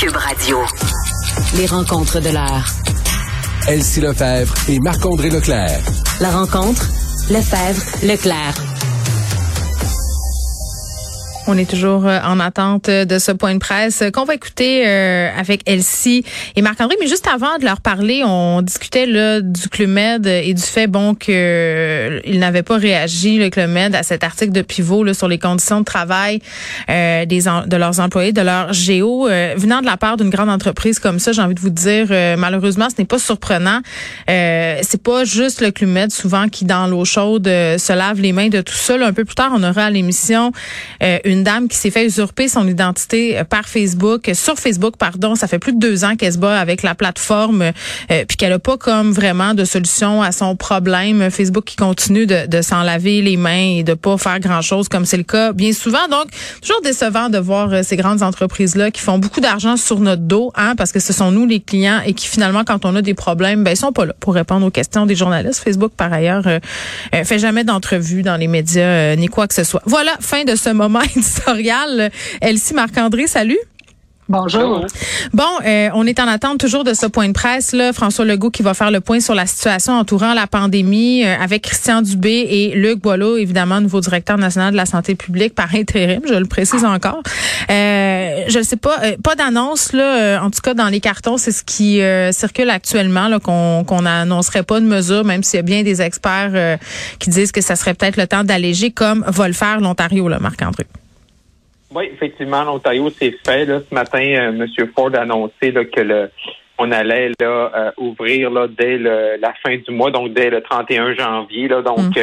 Cube Radio. Les rencontres de l'heure. Elsie Lefebvre et Marc-André Leclerc. La rencontre, Lefebvre-Leclerc. On est toujours en attente de ce point de presse qu'on va écouter avec Elsie et Marc-André. Mais juste avant de leur parler, on discutait là du Club Med et du fait qu'ils n'avaient pas réagi, le Club Med, à cet article de Pivot là, sur les conditions de travail de leurs employés, de leur géo. Venant de la part d'une grande entreprise comme ça, j'ai envie de vous dire, malheureusement, ce n'est pas surprenant. C'est pas juste le Club Med souvent qui, dans l'eau chaude, se lave les mains de tout ça. Là, un peu plus tard, on aura à l'émission une dame qui s'est fait usurper son identité sur Facebook, ça fait plus de 2 ans qu'elle se bat avec la plateforme puis qu'elle a pas comme vraiment de solution à son problème. Facebook qui continue de s'en laver les mains et de pas faire grand-chose comme c'est le cas bien souvent. Donc, toujours décevant de voir ces grandes entreprises-là qui font beaucoup d'argent sur notre dos, hein, parce que ce sont nous les clients et qui finalement, quand on a des problèmes, ben ils sont pas là pour répondre aux questions des journalistes. Facebook, par ailleurs, fait jamais d'entrevues dans les médias ni quoi que ce soit. Voilà, fin de ce moment éditorial. Elsie, Marc-André, salut. Bonjour. Bon, on est en attente toujours de ce point de presse là, François Legault qui va faire le point sur la situation entourant la pandémie avec Christian Dubé et Luc Boileau, évidemment nouveau directeur national de la santé publique par intérim, je le précise encore. Je ne sais pas, pas d'annonce là, en tout cas dans les cartons, c'est ce qui circule actuellement là, qu'on n'annoncerait pas de mesure, même s'il y a bien des experts qui disent que ça serait peut-être le temps d'alléger, comme va le faire l'Ontario là, Marc-André. Oui, effectivement, l'Ontario s'est fait. Là, ce matin, M. Ford a annoncé là, qu'on allait là, ouvrir là, dès la fin du mois, donc dès le 31 janvier. Là, donc,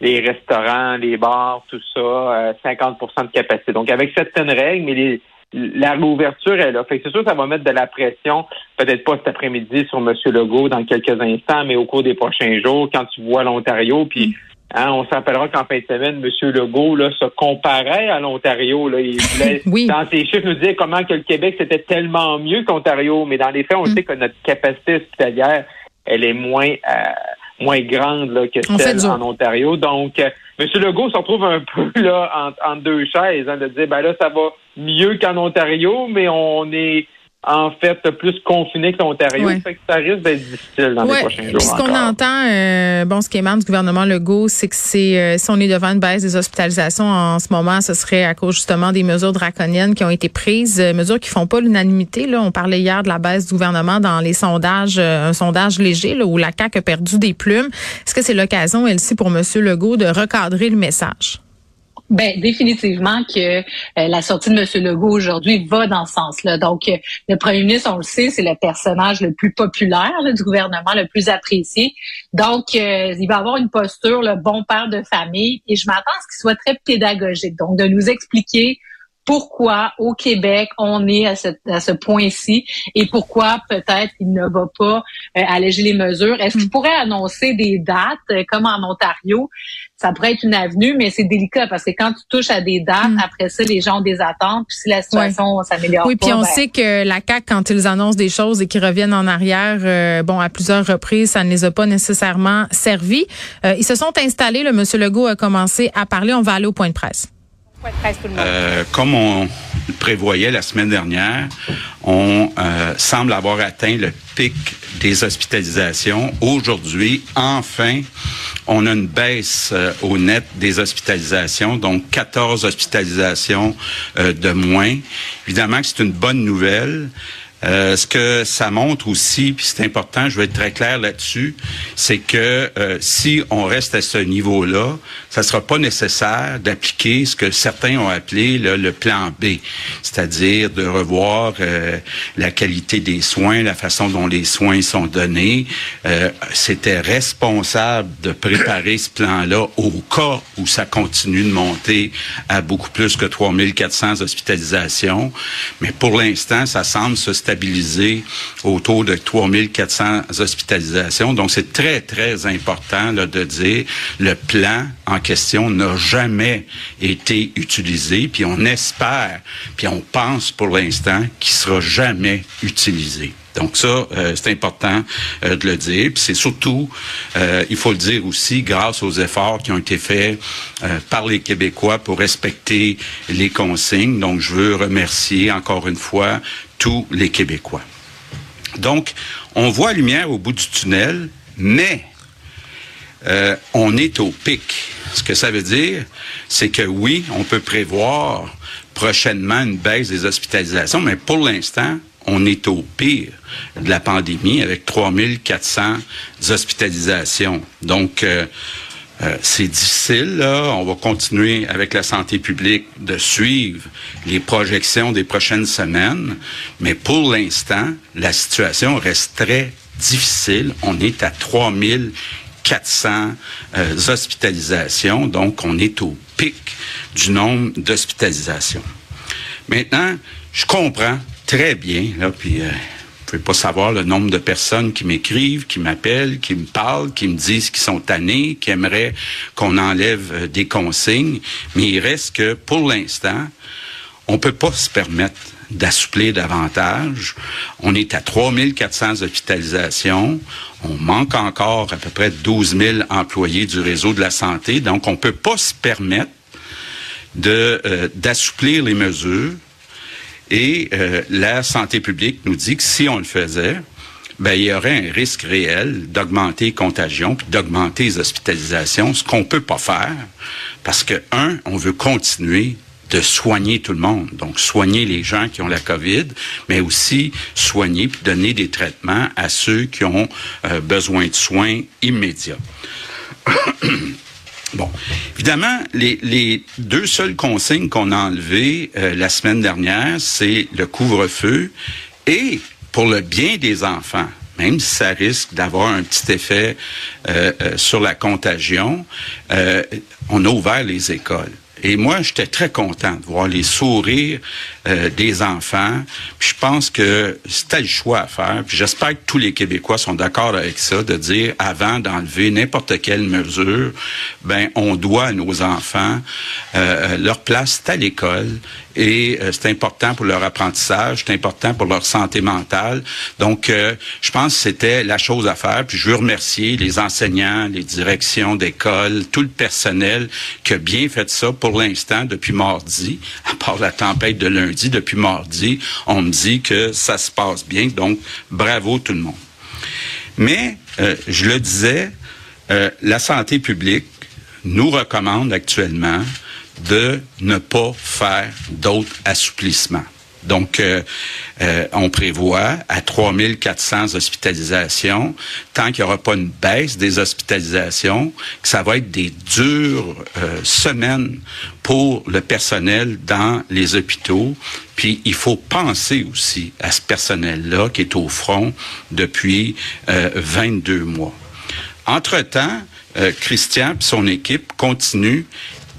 les restaurants, les bars, tout ça, 50 % de capacité. Donc, avec certaines règles, mais la réouverture est là. Fait que c'est sûr que ça va mettre de la pression, peut-être pas cet après-midi sur M. Legault dans quelques instants, mais au cours des prochains jours, quand tu vois l'Ontario, puis... Hein, on se rappellera qu'en fin de semaine, M. Legault là, se comparait à l'Ontario. Là. Il voulait, oui, dans ses chiffres, nous dire comment que le Québec, c'était tellement mieux qu'Ontario. Mais dans les faits, on sait que notre capacité hospitalière, elle est moins grande là, que celle en Ontario. Donc, M. Legault se retrouve un peu là entre deux chaises, hein, de dire, ben là, ça va mieux qu'en Ontario, mais on est... en fait, plus confiné que l'Ontario. Ouais. Fait que ça risque d'être difficile dans les prochains jours. Ce qu'on entend, ce qui émane du gouvernement Legault, c'est que si on est devant une baisse des hospitalisations en ce moment, ce serait à cause justement des mesures draconiennes qui ont été prises, mesures qui font pas l'unanimité. Là, on parlait hier de la baisse du gouvernement dans les sondages, un sondage léger là, où la CAQ a perdu des plumes. Est-ce que c'est l'occasion, Elsie, pour M. Legault de recadrer le message? Ben définitivement que la sortie de M. Legault aujourd'hui va dans ce sens-là. Donc, le premier ministre, on le sait, c'est le personnage le plus populaire là, du gouvernement, le plus apprécié. Donc, il va avoir une posture, le bon père de famille, et je m'attends à ce qu'il soit très pédagogique. Donc, de nous expliquer pourquoi au Québec on est à ce point-ci et pourquoi peut-être il ne va pas alléger les mesures. Est-ce qu'il pourrait annoncer des dates comme en Ontario? Ça pourrait être une avenue, mais c'est délicat parce que quand tu touches à des dates, après ça, les gens ont des attentes. Puis si la situation s'améliore pas... Oui, puis on sait que la CAQ, quand ils annoncent des choses et qu'ils reviennent en arrière, à plusieurs reprises, ça ne les a pas nécessairement servis. Ils se sont installés. Le M. Legault a commencé à parler. On va aller au point de presse. Comme on le prévoyait la semaine dernière, on semble avoir atteint le pic des hospitalisations. Aujourd'hui, enfin, on a une baisse au net des hospitalisations, donc 14 hospitalisations de moins. Évidemment que c'est une bonne nouvelle. Ce que ça montre aussi, puis c'est important, je vais être très clair là-dessus, c'est que si on reste à ce niveau-là, ça sera pas nécessaire d'appliquer ce que certains ont appelé là, le plan B, c'est-à-dire de revoir la qualité des soins, la façon dont les soins sont donnés. C'était responsable de préparer ce plan-là au cas où ça continue de monter à beaucoup plus que 3400 hospitalisations, mais pour l'instant, ça semble se stabilisé autour de 3400 hospitalisations. Donc, c'est très, très important là, de dire le plan en question n'a jamais été utilisé, puis on espère, puis on pense pour l'instant qu'il sera jamais utilisé. Donc ça, c'est important de le dire. Puis c'est surtout, il faut le dire aussi, grâce aux efforts qui ont été faits par les Québécois pour respecter les consignes. Donc je veux remercier encore une fois tous les Québécois. Donc, on voit la lumière au bout du tunnel, mais on est au pic. Ce que ça veut dire, c'est que oui, on peut prévoir prochainement une baisse des hospitalisations, mais pour l'instant, on est au pire de la pandémie avec 3400 hospitalisations. Donc, c'est difficile, là. On va continuer avec la santé publique de suivre les projections des prochaines semaines. Mais pour l'instant, la situation reste très difficile. On est à 3400 hospitalisations. Donc, on est au pic du nombre d'hospitalisations. Maintenant, je comprends très bien, là, puis... je ne peux pas savoir le nombre de personnes qui m'écrivent, qui m'appellent, qui me parlent, qui me disent qu'ils sont tannés, qui aimeraient qu'on enlève des consignes. Mais il reste que, pour l'instant, on ne peut pas se permettre d'assouplir davantage. On est à 3400 hospitalisations. On manque encore à peu près 12 000 employés du réseau de la santé. Donc, on ne peut pas se permettre de d'assouplir les mesures. Et la santé publique nous dit que si on le faisait, ben il y aurait un risque réel d'augmenter les contagions puis d'augmenter les hospitalisations, ce qu'on peut pas faire parce que un, on veut continuer de soigner tout le monde, donc soigner les gens qui ont la COVID, mais aussi soigner puis donner des traitements à ceux qui ont besoin de soins immédiats. Bon, évidemment, les deux seules consignes qu'on a enlevées la semaine dernière, c'est le couvre-feu et pour le bien des enfants, même si ça risque d'avoir un petit effet sur la contagion, on a ouvert les écoles. Et moi, j'étais très content de voir les sourires des enfants. Puis je pense que c'était le choix à faire. Puis j'espère que tous les Québécois sont d'accord avec ça, de dire avant d'enlever n'importe quelle mesure, ben on doit à nos enfants leur place c'est à l'école. Et c'est important pour leur apprentissage, c'est important pour leur santé mentale. Donc, je pense que c'était la chose à faire. Puis je veux remercier les enseignants, les directions d'école, tout le personnel qui a bien fait ça pour l'instant depuis mardi. À part la tempête de lundi, depuis mardi, on me dit que ça se passe bien. Donc, bravo tout le monde. Mais, je le disais, la santé publique nous recommande actuellement de ne pas faire d'autres assouplissements. Donc, on prévoit à 3400 hospitalisations, tant qu'il n'y aura pas une baisse des hospitalisations, que ça va être des dures semaines pour le personnel dans les hôpitaux. Puis, il faut penser aussi à ce personnel-là qui est au front depuis 22 mois. Entre-temps, Christian et son équipe continuent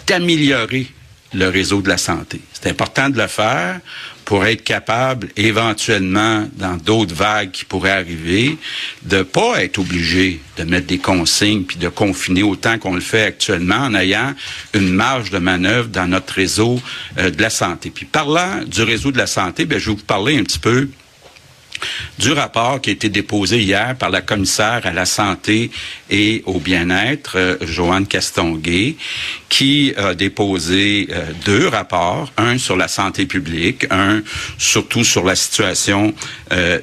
d'améliorer le réseau de la santé. C'est important de le faire pour être capable, éventuellement, dans d'autres vagues qui pourraient arriver, de pas être obligé de mettre des consignes puis de confiner autant qu'on le fait actuellement en ayant une marge de manœuvre dans notre réseau de la santé. Puis parlant du réseau de la santé, bien, je vais vous parler un petit peu du rapport qui a été déposé hier par la commissaire à la santé et au bien-être, Joanne Castonguay, qui a déposé deux rapports, un sur la santé publique, un surtout sur la situation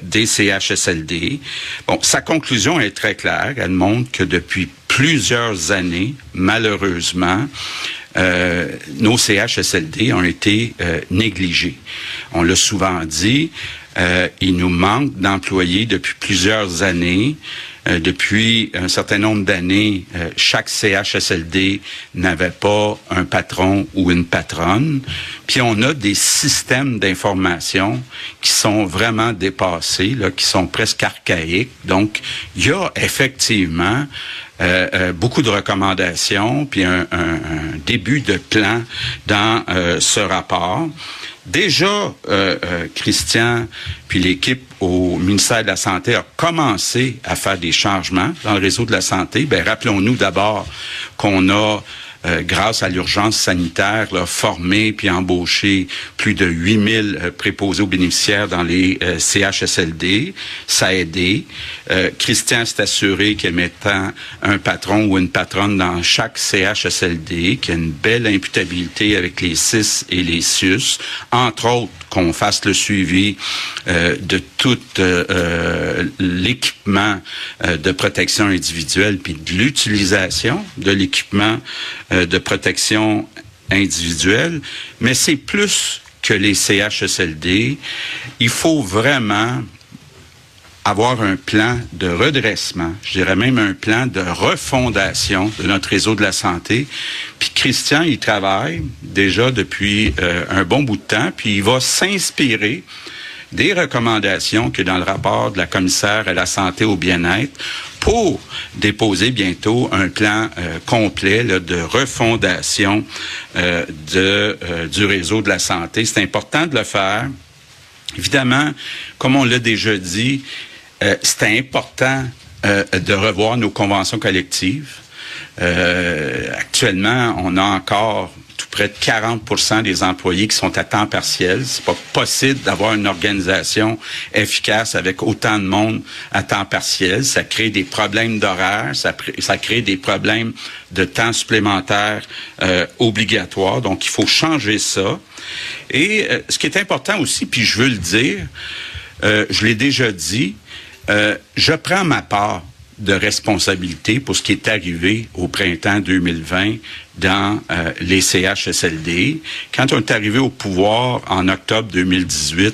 des CHSLD. Bon, sa conclusion est très claire. Elle montre que depuis plusieurs années, malheureusement, nos CHSLD ont été négligés. On l'a souvent dit, il nous manque d'employés depuis plusieurs années. Depuis un certain nombre d'années, chaque CHSLD n'avait pas un patron ou une patronne. Puis on a des systèmes d'information qui sont vraiment dépassés, là, qui sont presque archaïques. Donc, il y a effectivement beaucoup de recommandations, puis un début de plan dans ce rapport. Déjà, Christian puis l'équipe au ministère de la Santé a commencé à faire des changements dans le réseau de la santé. Ben, rappelons-nous d'abord qu'on a grâce à l'urgence sanitaire, là, formé puis embauché plus de 8000 préposés aux bénéficiaires dans les CHSLD. Ça a aidé. Christian s'est assuré qu'il mettait un patron ou une patronne dans chaque CHSLD, qui a une belle imputabilité avec les CIS et les SUS, entre autres qu'on fasse le suivi de tout l'équipement de protection individuelle puis de l'utilisation de l'équipement de protection individuelle. Mais c'est plus que les CHSLD. Il faut vraiment avoir un plan de redressement, je dirais même un plan de refondation de notre réseau de la santé. Puis Christian, il travaille déjà depuis un bon bout de temps, puis il va s'inspirer des recommandations que dans le rapport de la commissaire à la santé au bien-être pour déposer bientôt un plan complet là, de refondation du réseau de la santé. C'est important de le faire. Évidemment, comme on l'a déjà dit, c'est important de revoir nos conventions collectives. Actuellement, on a encore tout près de 40% des employés qui sont à temps partiel. C'est pas possible d'avoir une organisation efficace avec autant de monde à temps partiel. Ça crée des problèmes d'horaire, ça crée des problèmes de temps supplémentaire obligatoire. Donc, il faut changer ça. Et ce qui est important aussi, puis je veux le dire, je l'ai déjà dit, je prends ma part de responsabilité pour ce qui est arrivé au printemps 2020 dans les CHSLD. Quand on est arrivé au pouvoir en octobre 2018,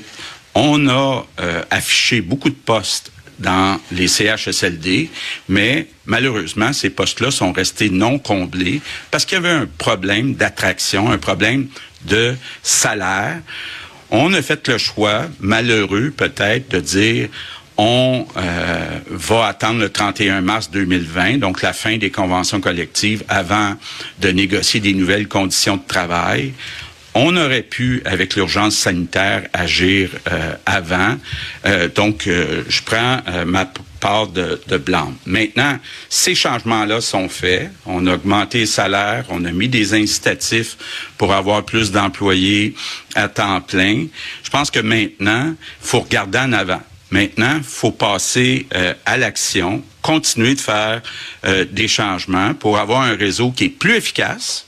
on a affiché beaucoup de postes dans les CHSLD, mais malheureusement, ces postes-là sont restés non comblés parce qu'il y avait un problème d'attraction, un problème de salaire. On a fait le choix, malheureux peut-être, de dire on va attendre le 31 mars 2020, donc la fin des conventions collectives, avant de négocier des nouvelles conditions de travail. On aurait pu, avec l'urgence sanitaire, agir avant. Donc, je prends ma part de blâme. Maintenant, ces changements-là sont faits. On a augmenté les salaires, on a mis des incitatifs pour avoir plus d'employés à temps plein. Je pense que maintenant, il faut regarder en avant. Maintenant, il faut passer à l'action, continuer de faire des changements pour avoir un réseau qui est plus efficace,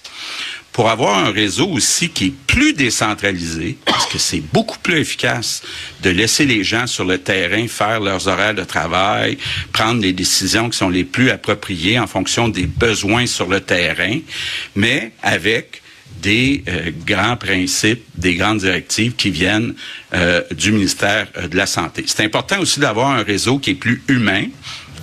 pour avoir un réseau aussi qui est plus décentralisé, parce que c'est beaucoup plus efficace de laisser les gens sur le terrain faire leurs horaires de travail, prendre les décisions qui sont les plus appropriées en fonction des besoins sur le terrain, mais avec des grands principes, des grandes directives qui viennent du ministère de la Santé. C'est important aussi d'avoir un réseau qui est plus humain,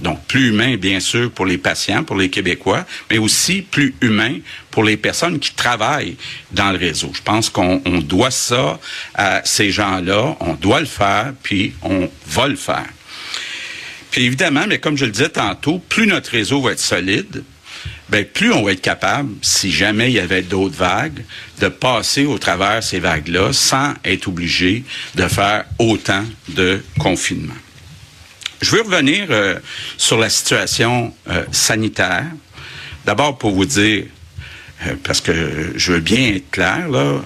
donc plus humain bien sûr pour les patients, pour les Québécois, mais aussi plus humain pour les personnes qui travaillent dans le réseau. Je pense qu'on doit ça à ces gens-là, on doit le faire, puis on va le faire. Puis évidemment, mais comme je le disais tantôt, plus notre réseau va être solide, bien, plus on va être capable, si jamais il y avait d'autres vagues, de passer au travers ces vagues-là sans être obligé de faire autant de confinement. Je veux revenir sur la situation sanitaire. D'abord, pour vous dire, parce que je veux bien être clair, là,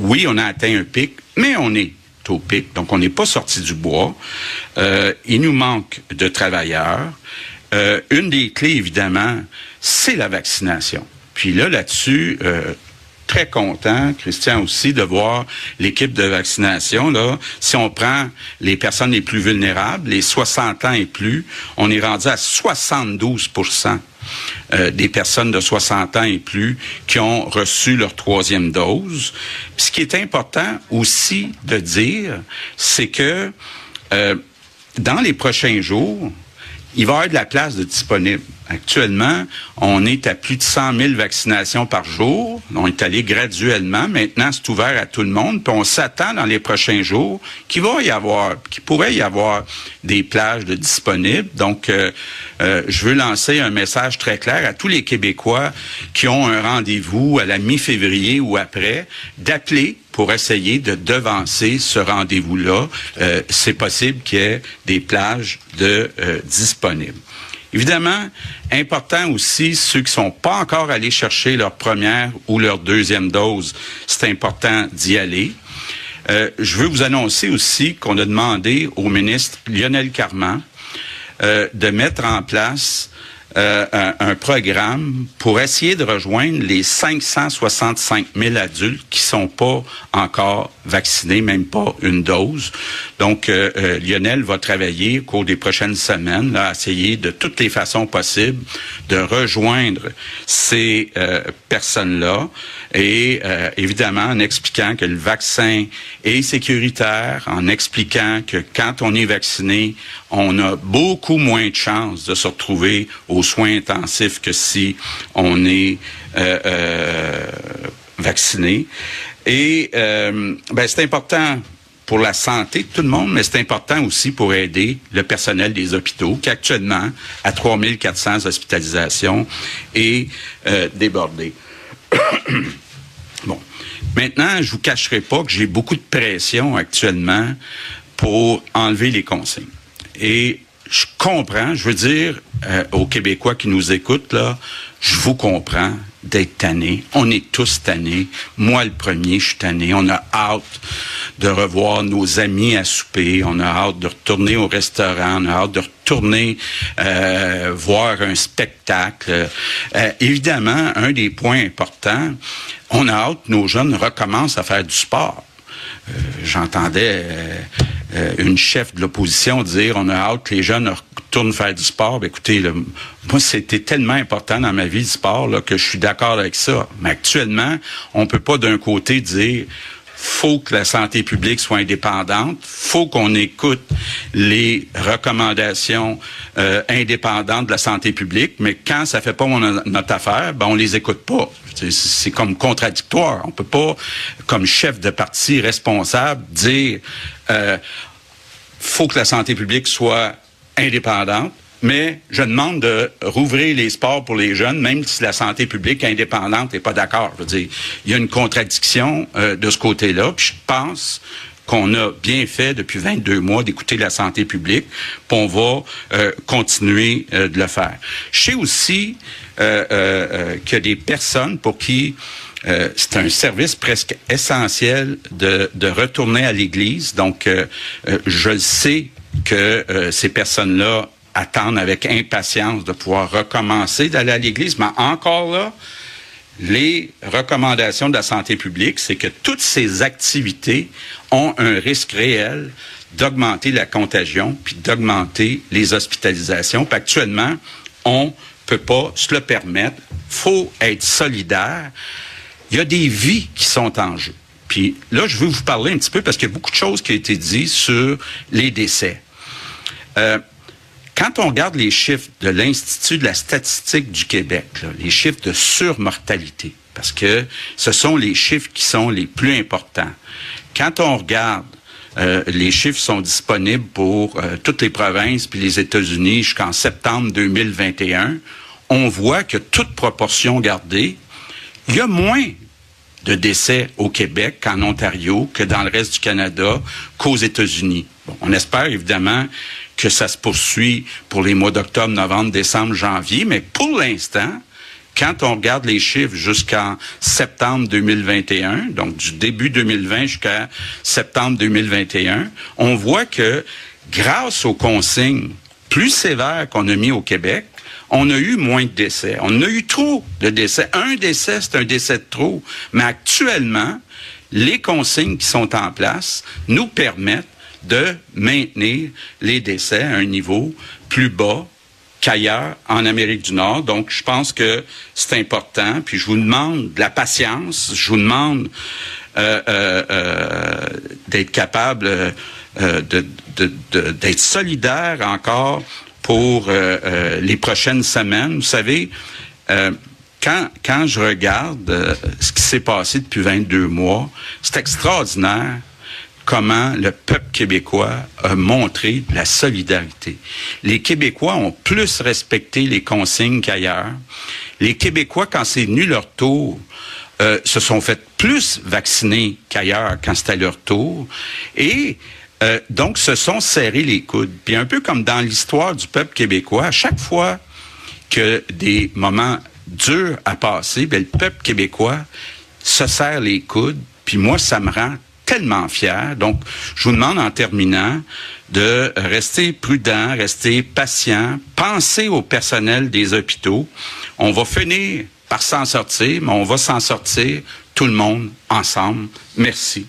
oui, on a atteint un pic, mais on est au pic, donc on n'est pas sorti du bois. Il nous manque de travailleurs. Une des clés, évidemment, c'est la vaccination. Puis là-dessus, très content, Christian aussi, de voir l'équipe de vaccination. Là, si on prend les personnes les plus vulnérables, les 60 ans et plus, on est rendu à 72% des personnes de 60 ans et plus qui ont reçu leur troisième dose. Puis ce qui est important aussi de dire, c'est que dans les prochains jours, il va y avoir de la place de disponible. Actuellement, on est à plus de 100 000 vaccinations par jour. On est allé graduellement. Maintenant, c'est ouvert à tout le monde. Puis on s'attend dans les prochains jours qu'il pourrait y avoir des plages de disponibles. Donc, je veux lancer un message très clair à tous les Québécois qui ont un rendez-vous à la mi-février ou après, d'appeler pour essayer de devancer ce rendez-vous-là. C'est possible qu'il y ait des plages de disponibles. Évidemment, important aussi, ceux qui sont pas encore allés chercher leur première ou leur deuxième dose, c'est important d'y aller. Je veux vous annoncer aussi qu'on a demandé au ministre Lionel Carmant de mettre en place un programme pour essayer de rejoindre les 565 000 adultes qui sont pas encore vaccinés, même pas une dose. Donc, Lionel va travailler au cours des prochaines semaines là, à essayer de toutes les façons possibles de rejoindre ces personnes-là et évidemment en expliquant que le vaccin est sécuritaire, en expliquant que quand on est vacciné, on a beaucoup moins de chances de se retrouver aux soins intensifs que si on est vacciné. Et c'est important pour la santé de tout le monde, mais c'est important aussi pour aider le personnel des hôpitaux qui actuellement à 3400 hospitalisations est débordé. Bon, maintenant, je vous cacherai pas que j'ai beaucoup de pression actuellement pour enlever les consignes. Et je comprends, je veux dire aux Québécois qui nous écoutent, là, je vous comprends d'être tannés. On est tous tannés. Moi, le premier, je suis tanné. On a hâte de revoir nos amis à souper. On a hâte de retourner au restaurant. On a hâte de retourner voir un spectacle. Évidemment, un des points importants, on a hâte que nos jeunes recommencent à faire du sport. J'entendais une chef de l'opposition dire « On a hâte que les jeunes retournent faire du sport ». Écoutez, là, moi, c'était tellement important dans ma vie du sport là, que je suis d'accord avec ça. Mais actuellement, on peut pas d'un côté dire « Faut que la santé publique soit indépendante, faut qu'on écoute les recommandations indépendantes de la santé publique, mais quand ça fait pas notre affaire, ben on les écoute pas. » C'est comme contradictoire. On peut pas, comme chef de parti responsable, dire faut que la santé publique soit indépendante, mais je demande de rouvrir les sports pour les jeunes, même si la santé publique indépendante n'est pas d'accord. Je veux dire, il y a une contradiction de ce côté-là. Puis je pense qu'on a bien fait depuis 22 mois d'écouter la santé publique, puis on va continuer de le faire. Je sais aussi qu'il y a des personnes pour qui c'est un service presque essentiel de retourner à l'Église. Donc, je le sais que ces personnes-là attendre avec impatience de pouvoir recommencer d'aller à l'Église. Mais encore là, les recommandations de la santé publique, c'est que toutes ces activités ont un risque réel d'augmenter la contagion puis d'augmenter les hospitalisations. Puis actuellement, on peut pas se le permettre. Faut être solidaire. Il y a des vies qui sont en jeu. Puis là, je veux vous parler un petit peu parce qu'il y a beaucoup de choses qui ont été dites sur les décès. Quand on regarde les chiffres de l'Institut de la statistique du Québec, là, les chiffres de surmortalité, parce que ce sont les chiffres qui sont les plus importants. Quand on regarde, les chiffres sont disponibles pour toutes les provinces puis les États-Unis jusqu'en septembre 2021, on voit que toute proportion gardée, il y a moins de décès au Québec qu'en Ontario, que dans le reste du Canada, qu'aux États-Unis. Bon, on espère évidemment que ça se poursuit pour les mois d'octobre, novembre, décembre, janvier. Mais pour l'instant, quand on regarde les chiffres jusqu'en septembre 2021, donc du début 2020 jusqu'à septembre 2021, on voit que grâce aux consignes plus sévères qu'on a mis au Québec, on a eu moins de décès. On a eu trop de décès. Un décès, c'est un décès de trop. Mais actuellement, les consignes qui sont en place nous permettent de maintenir les décès à un niveau plus bas qu'ailleurs en Amérique du Nord. Donc, je pense que c'est important. Puis, je vous demande de la patience. Je vous demande d'être capable d'être solidaire encore pour les prochaines semaines. Vous savez, quand je regarde ce qui s'est passé depuis 22 mois, c'est extraordinaire comment le peuple québécois a montré de la solidarité. Les Québécois ont plus respecté les consignes qu'ailleurs. Les Québécois, quand c'est venu leur tour, se sont fait plus vacciner qu'ailleurs quand c'était leur tour. Et Donc, se sont serrés les coudes. Puis un peu comme dans l'histoire du peuple québécois, à chaque fois que des moments durs à passer, bien, le peuple québécois se serre les coudes. Puis moi, ça me rend tellement fier. Donc, je vous demande en terminant de rester prudent, rester patient, penser au personnel des hôpitaux. On va finir par s'en sortir, mais on va s'en sortir tout le monde ensemble. Merci.